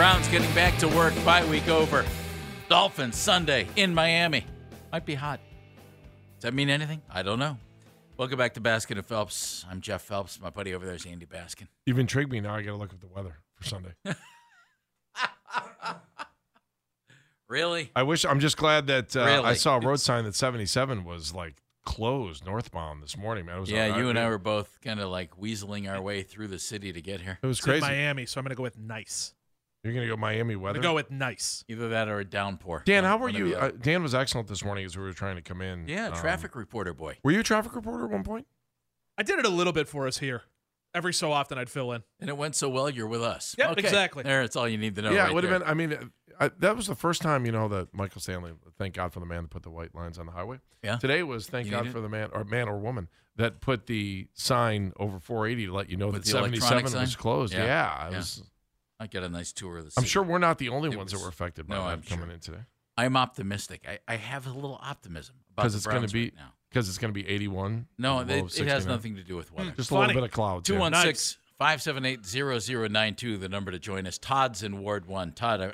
Browns getting back to work, bye week over. Dolphins Sunday in Miami. Might be hot. Does that mean anything? I don't know. Welcome back to Baskin and Phelps. I'm Jeff Phelps. My buddy over there is Andy Baskin. You've intrigued me. Now I got to look at the weather for Sunday. Really? I wish. I'm just glad that really? I saw a road sign that 77 was like closed northbound this morning, man. It was you and I were both kind of like weaseling our way through the city to get here. It was crazy. It's in Miami, so I'm going to go with nice. You're going to go Miami weather? I'm going to go with nice. Either that or a downpour. Dan, how were you? Dan was excellent this morning as we were trying to come in. Yeah, traffic reporter boy. Were you a traffic reporter at one point? I did it a little bit for us here. Every so often I'd fill in. And it went so well, you're with us. Yeah, okay. Exactly. There, it's all you need to know. Yeah, right, it would have been, I mean, that was the first time, you know, that Michael Stanley, thank God for the man that put the white lines on the highway. Yeah. Today was thank God for the man or woman that put the sign over 480 to let you know with that 77 was closed. Yeah. Yeah. I got a nice tour of the city. I'm sure we're not the only ones that were affected by that coming in today. I'm optimistic. I have a little optimism about the Browns right now. Because it's going to be 81. No, it has nothing to do with weather. Just a little bit of clouds. 216-578-0092, the number to join us. Todd's in Ward 1. Todd,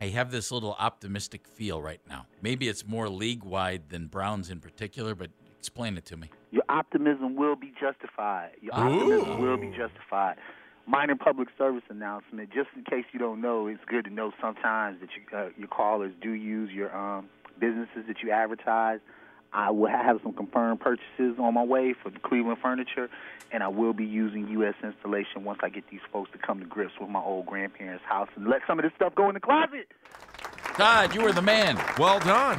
I have this little optimistic feel right now. Maybe it's more league-wide than Browns in particular, but explain it to me. Your optimism will be justified. Your optimism will be justified. Minor public service announcement. Just in case you don't know, it's good to know sometimes that your callers do use your businesses that you advertise. I will have some confirmed purchases on my way for the Cleveland Furniture, and I will be using U.S. installation once I get these folks to come to grips with my old grandparents' house and let some of this stuff go in the closet. Todd, you are the man. Well done.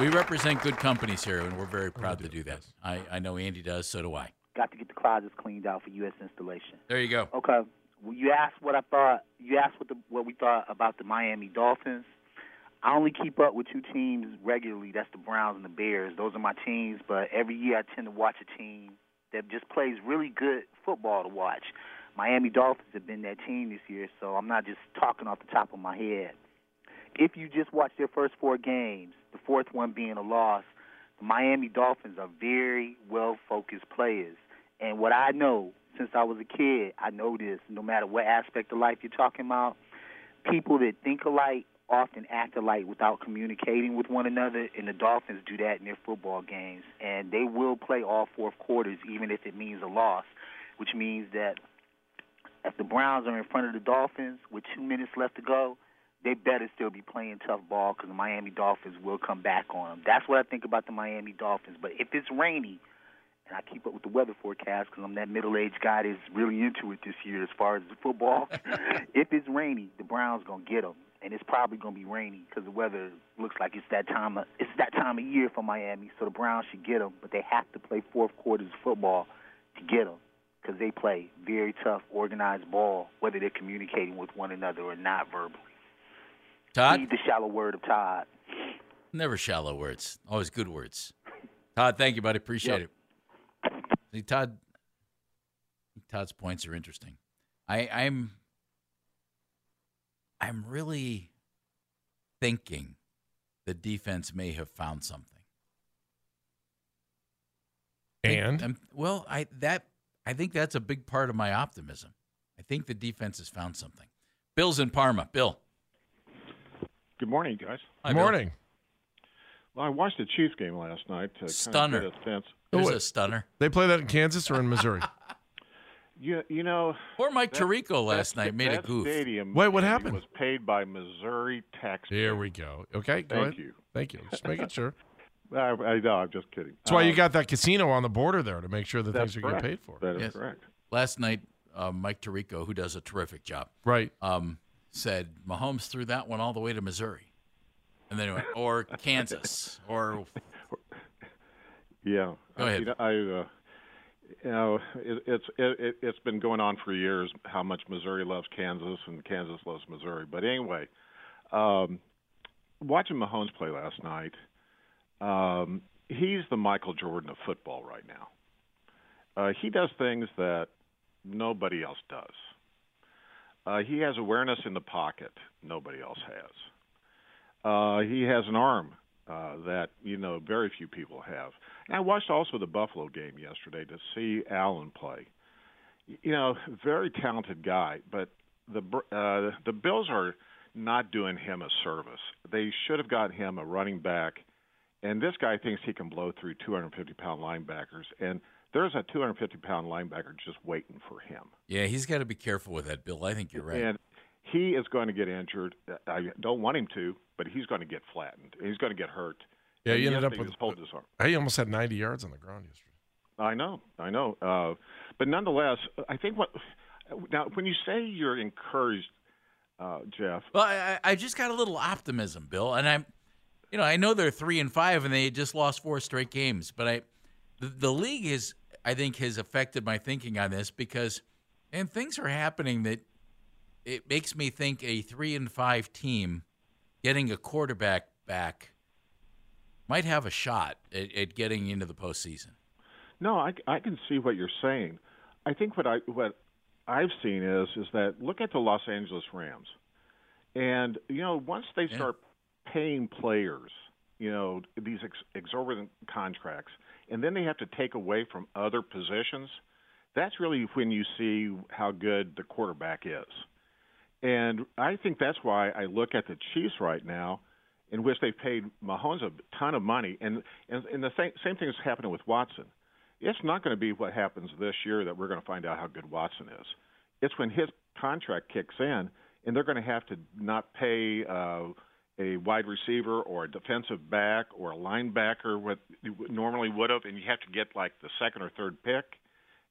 We represent good companies here, and we're very proud to do that. I know Andy does, so do I. Got to get the closets cleaned out for U.S. installation. There you go. Okay. Well, you asked what I thought. You asked what we thought about the Miami Dolphins. I only keep up with two teams regularly. That's the Browns and the Bears. Those are my teams, but every year I tend to watch a team that just plays really good football to watch. Miami Dolphins have been that team this year, so I'm not just talking off the top of my head. If you just watch their first four games, the fourth one being a loss, the Miami Dolphins are very well-focused players. And what I know, since I was a kid, I know this, no matter what aspect of life you're talking about, people that think alike often act alike without communicating with one another, and the Dolphins do that in their football games. And they will play all fourth quarters, even if it means a loss, which means that if the Browns are in front of the Dolphins with 2 minutes left to go, they better still be playing tough ball because the Miami Dolphins will come back on them. That's what I think about the Miami Dolphins. But if it's rainy, and I keep up with the weather forecast because I'm that middle-aged guy that's really into it this year as far as the football, if it's rainy, the Browns going to get them. And it's probably going to be rainy because the weather looks like it's that time of year for Miami, so the Browns should get them. But they have to play fourth quarters of football to get them because they play very tough, organized ball, whether they're communicating with one another or not verbally. Todd? Read the shallow word of Todd. Never shallow words. Always good words. Todd, thank you, buddy. Appreciate it. See, Todd's points are interesting. I'm really thinking the defense may have found something. And? I think that's a big part of my optimism. I think the defense has found something. Bill's in Parma. Bill. Good morning, guys. Good morning. Well, I watched the Chiefs game last night. Stunner. There's a stunner. They play that in Kansas or in Missouri? Yeah, you know, poor Mike Tirico last night made a goof. Wait, what happened? Was paid by Missouri taxpayers. There we go. Okay, go ahead. Thank you. Just making sure. No, I'm just kidding. That's why you got that casino on the border there to make sure that things are getting paid for. That is correct. Last night, Mike Tirico, who does a terrific job, right, said Mahomes threw that one all the way to Missouri, and then he went or Kansas or. Yeah. Go ahead. You know, it's been going on for years how much Missouri loves Kansas and Kansas loves Missouri. But anyway, watching Mahomes play last night, he's the Michael Jordan of football right now. He does things that nobody else does. He has awareness in the pocket nobody else has. He has an arm that, you know, very few people have. And I watched also the Buffalo game yesterday to see Allen play. You know, very talented guy, but the Bills are not doing him a service. They should have got him a running back, and this guy thinks he can blow through 250-pound linebackers, and there's a 250-pound linebacker just waiting for him. Yeah, he's got to be careful with that, Bill. I think you're right. And he is going to get injured. I don't want him to, but he's going to get flattened. He's going to get hurt. Yeah, he ended up with his arm. He almost had 90 yards on the ground yesterday. I know. But nonetheless, I think now, when you say you're encouraged, Jeff. Well, I just got a little optimism, Bill, and I know they're 3-5 and they just lost 4 straight games, but the league has affected my thinking on this because, and things are happening that it makes me think a 3-5 team getting a quarterback back might have a shot at getting into the postseason. No, I can see what you're saying. I think what I've seen is that look at the Los Angeles Rams, and once they start paying players, these exorbitant contracts, and then they have to take away from other positions. That's really when you see how good the quarterback is, and I think that's why I look at the Chiefs right now, in which they've paid Mahomes a ton of money, and the same thing is happening with Watson. It's not going to be what happens this year that we're going to find out how good Watson is. It's when his contract kicks in, and they're going to have to not pay a wide receiver or a defensive back or a linebacker what you normally would have, and you have to get like the second or third pick.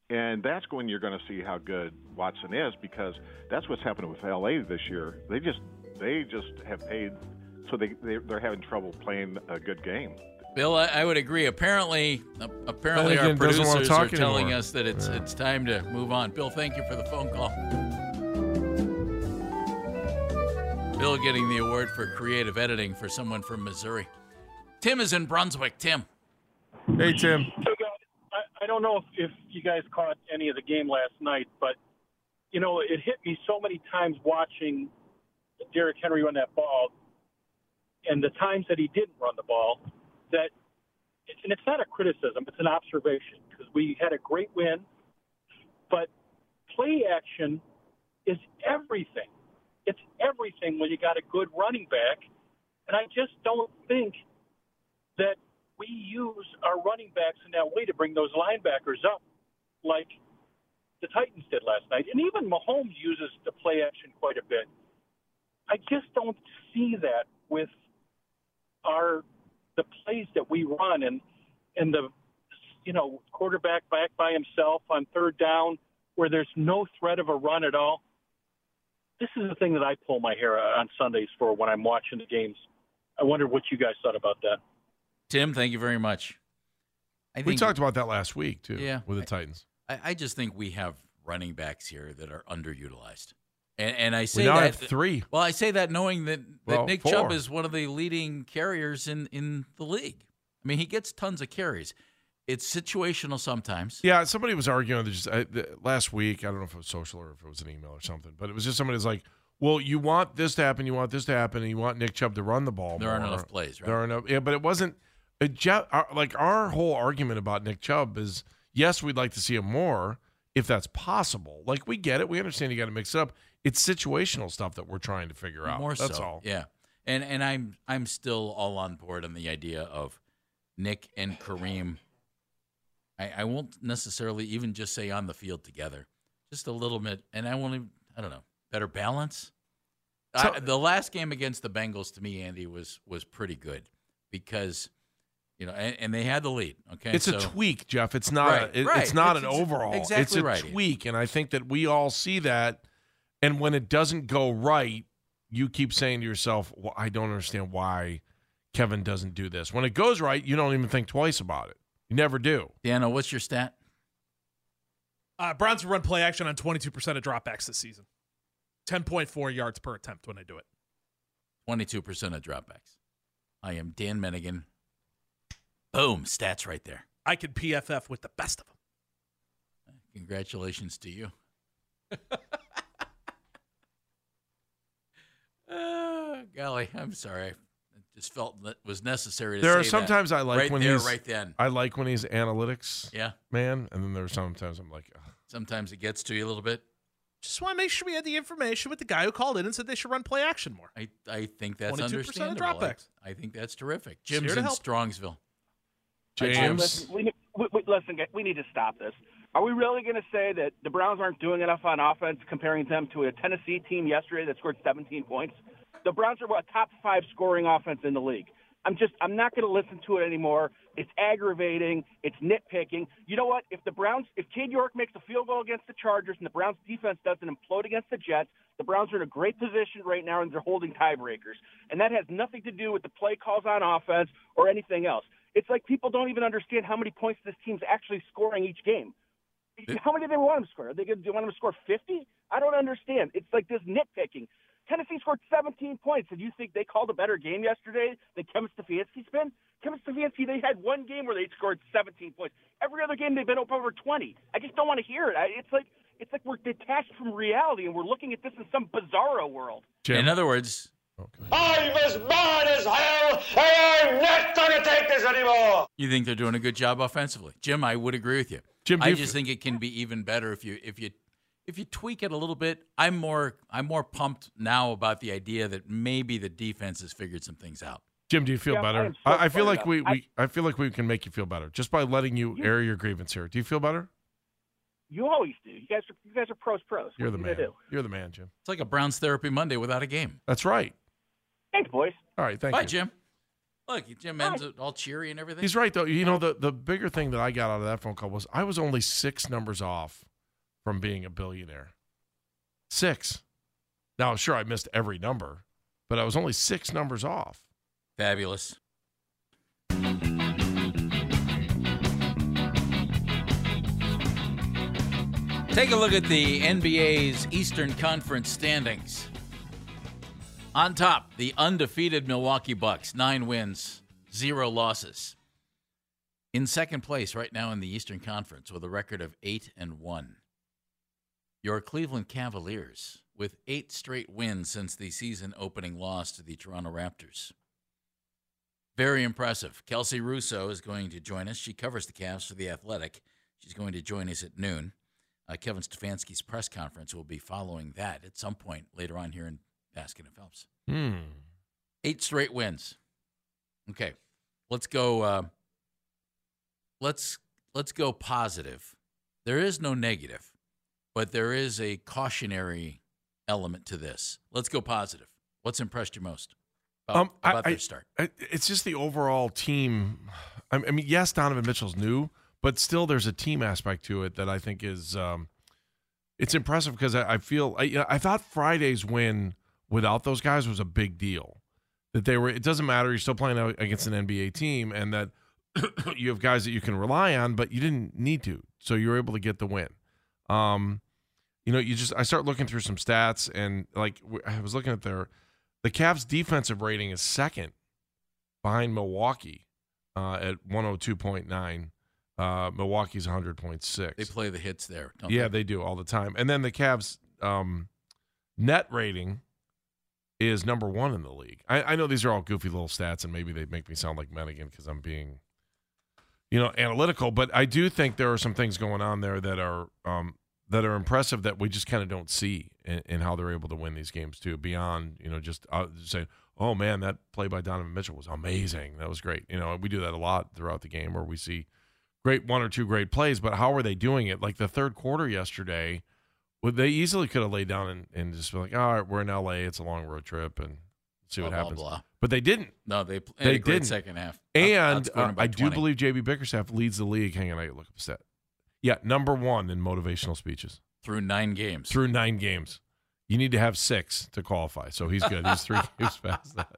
And that's when you're going to see how good Watson is, because that's what's happening with L.A. this year. They just have paid, so they're having trouble playing a good game. Bill, I would agree. Apparently our producers are telling us that it's time to move on. Bill, thank you for the phone call. Bill getting the award for creative editing for someone from Missouri. Tim is in Brunswick. Tim. Hey, Tim. So, guys, I don't know if you guys caught any of the game last night, but, it hit me so many times watching Derrick Henry run that ball and the times that he didn't run the ball. And it's not a criticism, it's an observation, because we had a great win, but play action is everything. It's everything when you got a good running back, and I just don't think that we use our running backs in that way to bring those linebackers up like the Titans did last night. And even Mahomes uses the play action quite a bit. I just don't see that with the plays that we run and the, quarterback back by himself on third down where there's no threat of a run at all. This is the thing that I pull my hair on Sundays for when I'm watching the games. I wonder what you guys thought about that. Tim, thank you very much. We talked about that last week, too, with the Titans. I just think we have running backs here that are underutilized. And I say we now have 3. Well, I say that knowing that Nick 4. Chubb is one of the leading carriers in the league. I mean, he gets tons of carries. It's situational sometimes. Yeah, somebody was arguing last week. I don't know if it was social or if it was an email or something, but it was just somebody was like, well, you want this to happen, you want this to happen, and you want Nick Chubb to run the ball. There aren't enough plays, right? There are enough. Yeah, but it wasn't our whole argument about Nick Chubb is, yes, we'd like to see him more if that's possible. Like, we get it. We understand you got to mix it up. It's situational stuff that we're trying to figure out. More so, that's all. Yeah, and I'm still all on board on the idea of Nick and Kareem. I won't necessarily even just say on the field together, just a little bit, and better balance. So, the last game against the Bengals to me, Andy, was pretty good because and they had the lead. Okay, it's a tweak, Jeff. It's not it's not an overall. Exactly, it's a tweak, and I think that we all see that. And when it doesn't go right, you keep saying to yourself, well, I don't understand why Kevin doesn't do this. When it goes right, you don't even think twice about it. You never do. Dano, what's your stat? Browns run play action on 22% of dropbacks this season. 10.4 yards per attempt when they do it. 22% of dropbacks. I am Dan Menigan. Boom, stats right there. I could PFF with the best of them. Congratulations to you. Golly, I'm sorry. I just felt that was necessary to say that. There are sometimes I like right when there, he's right then. I like when he's analytics, man. And then there are sometimes I'm like, ugh. Sometimes it gets to you a little bit. Just want to make sure we had the information with the guy who called in and said they should run play action more. I think that's understandable. 22% of dropbacks. I think that's terrific. Jim's in Strongsville. James. Listen, we need to stop this. Are we really going to say that the Browns aren't doing enough on offense, comparing them to a Tennessee team yesterday that scored 17 points? The Browns are a top 5 scoring offense in the league. I'm not going to listen to it anymore. It's aggravating. It's nitpicking. You know what? If Cade York makes a field goal against the Chargers and the Browns defense doesn't implode against the Jets, the Browns are in a great position right now and they're holding tiebreakers. And that has nothing to do with the play calls on offense or anything else. It's like people don't even understand how many points this team's actually scoring each game. How many do they want them to score? Are they going to want them to score 50? I don't understand. It's like this nitpicking. Tennessee scored 17 points, and you think they called a better game yesterday than Kevin Stefanski's been? Kevin Stefanski, they had one game where they scored 17 points. Every other game, they've been up over 20. I just don't want to hear it. It's like we're detached from reality, and we're looking at this in some bizarro world. In other words, okay. I'm as mad as hell, and I'm not going to take this anymore. You think they're doing a good job offensively, Jim? I would agree with you. Jim, I just think it can be even better if you tweak it a little bit. I'm more pumped now about the idea that maybe the defense has figured some things out. Jim, do you feel better? I feel like I feel like we can make you feel better just by letting you air your grievance here. Do you feel better? You always do. You guys are pros. You're the man. You're the man, Jim. It's like a Browns Therapy Monday without a game. That's right. Thanks, boys. All right, thank you. Bye, Jim. Look, Jim ends up all cheery and everything. He's right, though. You know, the bigger thing that I got out of that phone call was I was only 6 numbers off from being a billionaire. 6. Now, sure, I missed every number, but I was only 6 numbers off. Fabulous. Take a look at the NBA's Eastern Conference standings. On top, the undefeated Milwaukee Bucks, 9 wins, 0 losses. In second place right now in the Eastern Conference with a record of 8-1. Your Cleveland Cavaliers with 8 straight wins since the season opening loss to the Toronto Raptors. Very impressive. Kelsey Russo is going to join us. She covers the Cavs for the Athletic. She's going to join us at noon. Kevin Stefanski's press conference will be following that at some point later on here in Baskin and Phelps. 8 straight wins. Okay, let's go. Let's go positive. There is no negative, but there is a cautionary element to this. Let's go positive. What's impressed you most about their start? It's just the overall team. I mean, yes, Donovan Mitchell's new, but still, there's a team aspect to it that I think is it's impressive because I feel I thought Friday's win without those guys was a big deal. That they were, it doesn't matter. You're still playing against an NBA team, and that you have guys that you can rely on, but you didn't need to, so you were able to get the win. I start looking through some stats, and like I was looking at the Cavs' defensive rating is second behind Milwaukee at 102.9. Milwaukee's 100.6. They play the hits there, don't they? Yeah, they do all the time. And then the Cavs' net rating is number 1 in the league. I know these are all goofy little stats, and maybe they make me sound like Menigan because I'm being, analytical. But I do think there are some things going on there that are impressive that we just kind of don't see in how they're able to win these games too. Beyond just saying, oh man, that play by Donovan Mitchell was amazing. That was great. We do that a lot throughout the game, where we see great 1 or 2 great plays, but how are they doing it? Like the third quarter yesterday. Well, they easily could have laid down and just been like, all right, we're in L.A., it's a long road trip, and see what happens. Blah, blah. But they didn't. No, they didn't. Second half. And I do believe JB Bickerstaff leads the league. Hang on, I look up the stat. Yeah, number 1 in motivational speeches. Through 9 games. You need to have 6 to qualify, so he's good. He's 3 games past that.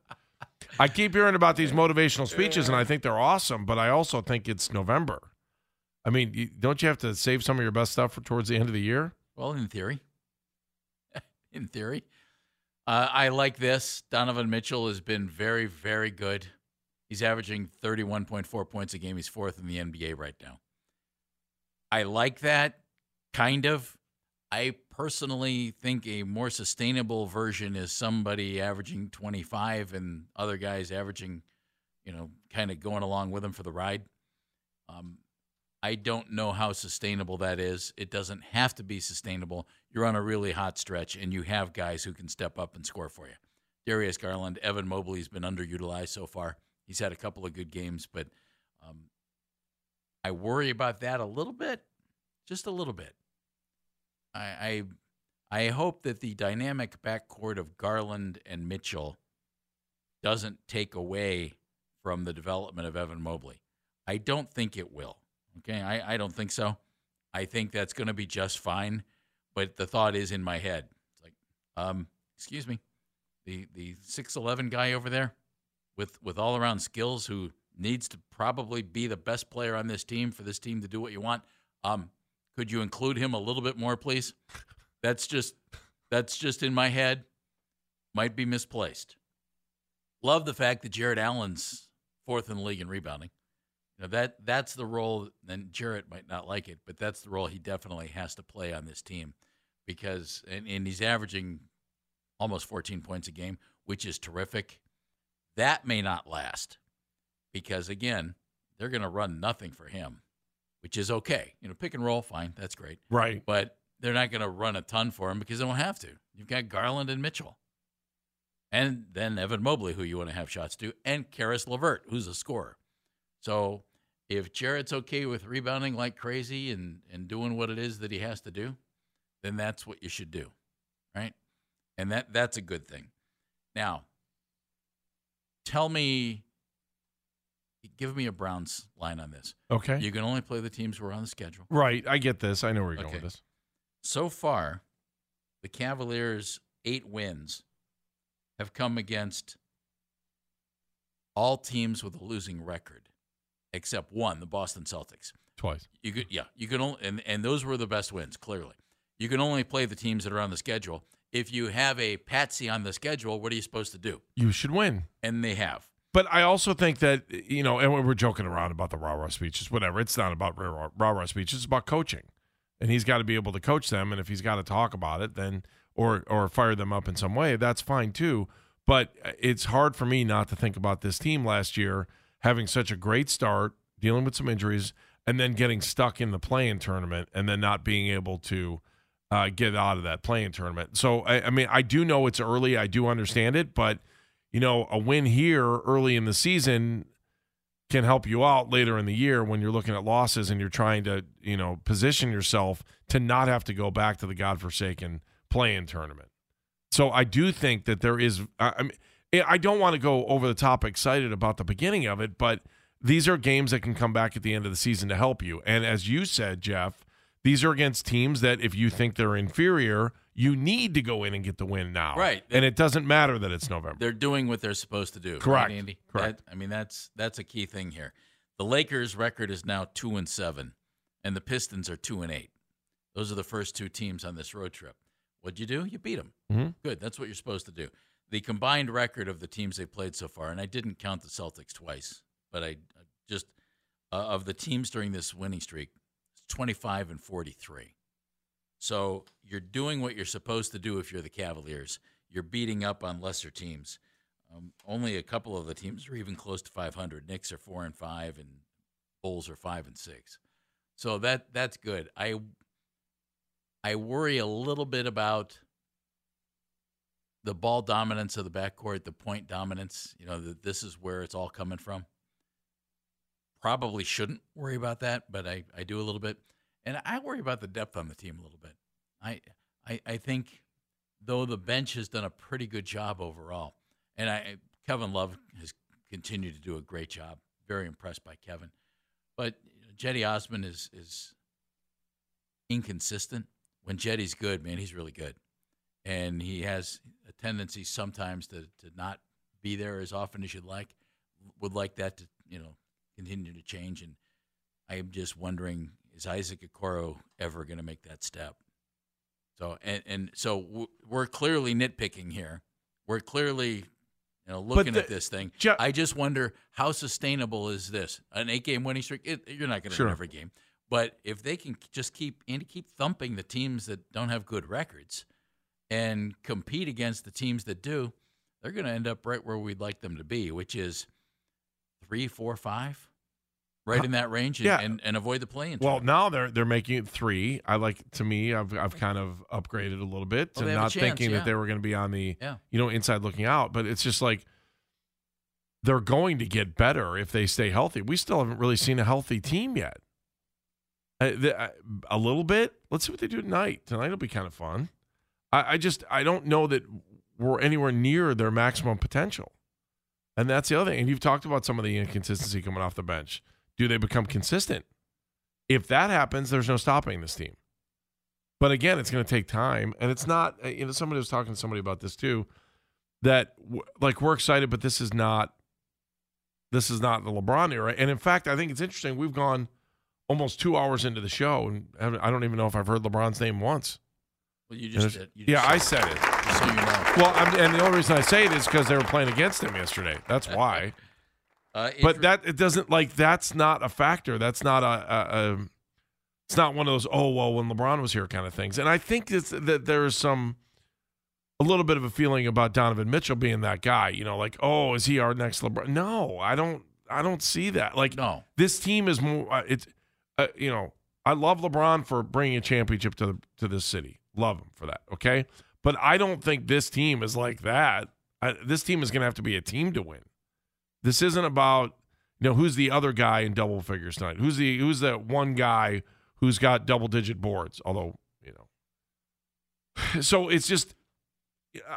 I keep hearing about these motivational speeches, and I think they're awesome, but I also think it's November. I mean, don't you have to save some of your best stuff for towards the end of the year? Well, in theory. I like this. Donovan Mitchell has been very, very good. He's averaging 31.4 points a game. He's 4th in the NBA right now. I like that, kind of. I personally think a more sustainable version is somebody averaging 25 and other guys averaging, kind of going along with them for the ride. I don't know how sustainable that is. It doesn't have to be sustainable. You're on a really hot stretch, and you have guys who can step up and score for you. Darius Garland, Evan Mobley has been underutilized so far. He's had a couple of good games, but I worry about that a little bit, just a little bit. I hope that the dynamic backcourt of Garland and Mitchell doesn't take away from the development of Evan Mobley. I don't think it will. Okay, I don't think so. I think that's going to be just fine, but the thought is in my head. It's like, excuse me, the 6'11" guy over there with all-around skills who needs to probably be the best player on this team for this team to do what you want, could you include him a little bit more, please? That's just in my head. Might be misplaced. Love the fact that Jared Allen's fourth in the league in rebounding. You know, that's the role, and Jarrett might not like it, but that's the role he definitely has to play on this team because, and he's averaging almost 14 points a game, which is terrific. That may not last because, again, they're going to run nothing for him, which is okay. You know, pick and roll, fine, that's great. Right. But they're not going to run a ton for him because they don't have to. You've got Garland and Mitchell. And then Evan Mobley, who you want to have shots to, and Karis LeVert, who's a scorer. So if Jarrett's okay with rebounding like crazy and doing what it is that he has to do, then that's what you should do, right? And that's a good thing. Now, tell me, give me a Browns line on this. Okay. You can only play the teams who are on the schedule. Right, I get this. I know where you're going with this. So far, the Cavaliers' 8 wins have come against all teams with a losing record. Except one, the Boston Celtics. Twice. You can only, and those were the best wins, clearly. You can only play the teams that are on the schedule. If you have a patsy on the schedule, what are you supposed to do? You should win. And they have. But I also think that, you know, and we're joking around about the rah-rah speeches, whatever. It's not about rah-rah speeches. It's about coaching. And he's got to be able to coach them. And if he's got to talk about it, then or fire them up in some way, that's fine too. But it's hard for me not to think about this team last year having such a great start, dealing with some injuries, and then getting stuck in the play-in tournament and then not being able to get out of that play-in tournament. So, I mean, I do know it's early. I do understand it. But, you know, a win here early in the season can help you out later in the year when you're looking at losses and you're trying to, you know, position yourself to not have to go back to the godforsaken play-in tournament. So I do think that there is I mean, I don't want to go over the top excited about the beginning of it, but these are games that can come back at the end of the season to help you. And as you said, Jeff, these are against teams that if you think they're inferior, you need to go in and get the win now. Right. And it doesn't matter that it's November. They're doing what they're supposed to do. Correct. Right, Andy? Correct. That's a key thing here. The Lakers' record is now 2-7, and the Pistons are 2-8. Those are the first two teams on this road trip. What'd you do? You beat them. Mm-hmm. Good. That's what you're supposed to do. The combined record of the teams they played so far, and I didn't count the Celtics twice, but I just of the teams during this winning streak, it's 25-43. So you're doing what you're supposed to do if you're the Cavaliers. You're beating up on lesser teams. Only a couple of the teams are even close to 500. Knicks are 4-5, and Bulls are 5-6. So that's good. I worry a little bit about the ball dominance of the backcourt, the point dominance, you know, this is where it's all coming from. Probably shouldn't worry about that, but I do a little bit. And I worry about the depth on the team a little bit. I think, though the bench has done a pretty good job overall, and Kevin Love has continued to do a great job. Very impressed by Kevin. But Cedi Osman is inconsistent. When Cedi's good, man, he's really good. And he has a tendency sometimes to not be there as often as you'd like. Would like that to, you know, continue to change. And I'm just wondering, is Isaac Okoro ever going to make that step? So so we're clearly nitpicking here. We're clearly, you know, looking at this thing. I just wonder how sustainable is this? An 8-game winning streak? You're not going to win every game. But if they can just keep thumping the teams that don't have good records and compete against the teams that do, they're going to end up right where we'd like them to be, which is 3, 4, 5. right in that range and avoid the play-in. Well, now they're making it 3. I've kind of upgraded a little bit to not thinking that they were going to be on the inside looking out, but it's just like they're going to get better if they stay healthy. We still haven't really seen a healthy team yet. A little bit. Let's see what they do tonight. Tonight'll be kind of fun. I don't know that we're anywhere near their maximum potential. And that's the other thing. And you've talked about some of the inconsistency coming off the bench. Do they become consistent? If that happens, there's no stopping this team. But again, it's going to take time. And it's not, somebody was talking to somebody about this too, that we're excited, but this is not the LeBron era. And in fact, I think it's interesting. We've gone almost 2 hours into the show, and I don't even know if I've heard LeBron's name once. Well, you just did. I said it. Just so you know. Well, and the only reason I say it is because they were playing against him yesterday. That's why. But that's not a factor. That's not it's not one of those, when LeBron was here kind of things. And I think that there's a little bit of a feeling about Donovan Mitchell being that guy, is he our next LeBron? No, I don't see that. No. This team is more, I love LeBron for bringing a championship to this city. Love him for that. Okay. But I don't think this team is like that. This team is going to have to be a team to win. This isn't about, who's the other guy in double figures tonight? Who's that one guy who's got double-digit boards? Although, so it's just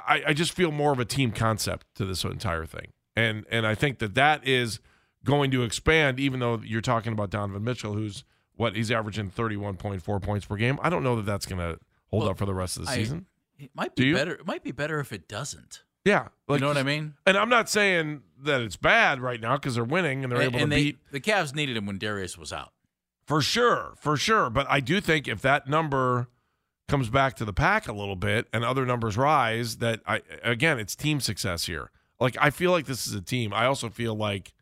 I just feel more of a team concept to this entire thing, and I think that is going to expand. Even though you're talking about Donovan Mitchell, he's averaging 31.4 points per game. I don't know that that's going to hold up for the rest of the season. It might be better. It might be better if it doesn't. Yeah, you know what I mean. And I'm not saying that it's bad right now because they're winning and they're able to beat. The Cavs needed him when Darius was out, for sure. But I do think if that number comes back to the pack a little bit and other numbers rise, it's team success here. I feel like this is a team. I also feel like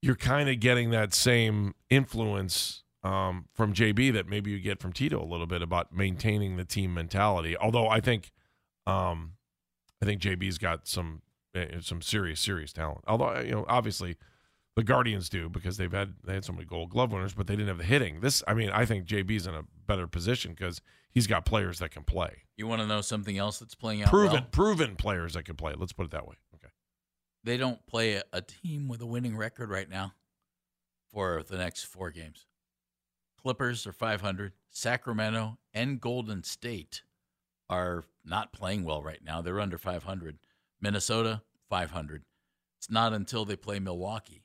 you're kind of getting that same influence from JB that maybe you get from Tito a little bit about maintaining the team mentality. Although I think JB's got some serious talent. Although, obviously the Guardians do because they had so many Gold Glove winners, but they didn't have the hitting. I think JB's in a better position because he's got players that can play. You want to know something else that's playing out well? Proven players that can play. Let's put it that way. Okay. They don't play a team with a winning record right now for the next 4 games. Clippers are .500. Sacramento and Golden State are not playing well right now. They're under .500. Minnesota, .500. It's not until they play Milwaukee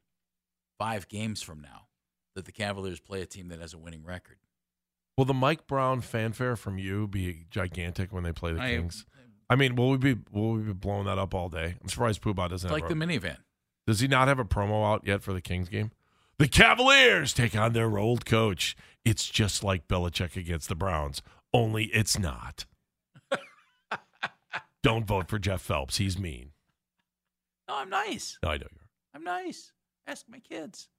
5 games from now that the Cavaliers play a team that has a winning record. Will the Mike Brown fanfare from you be gigantic when they play the Kings? Will we be blowing that up all day? I'm surprised Poobah doesn't have the minivan. Does he not have a promo out yet for the Kings game? The Cavaliers take on their old coach. It's just like Belichick against the Browns, only it's not. Don't vote for Jeff Phelps. He's mean. No, I'm nice. No, I know you are. I'm nice. Ask my kids.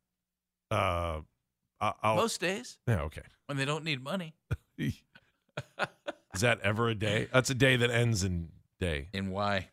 Most days. Yeah, okay. When they don't need money. Is that ever a day? That's a day that ends in day. In Y.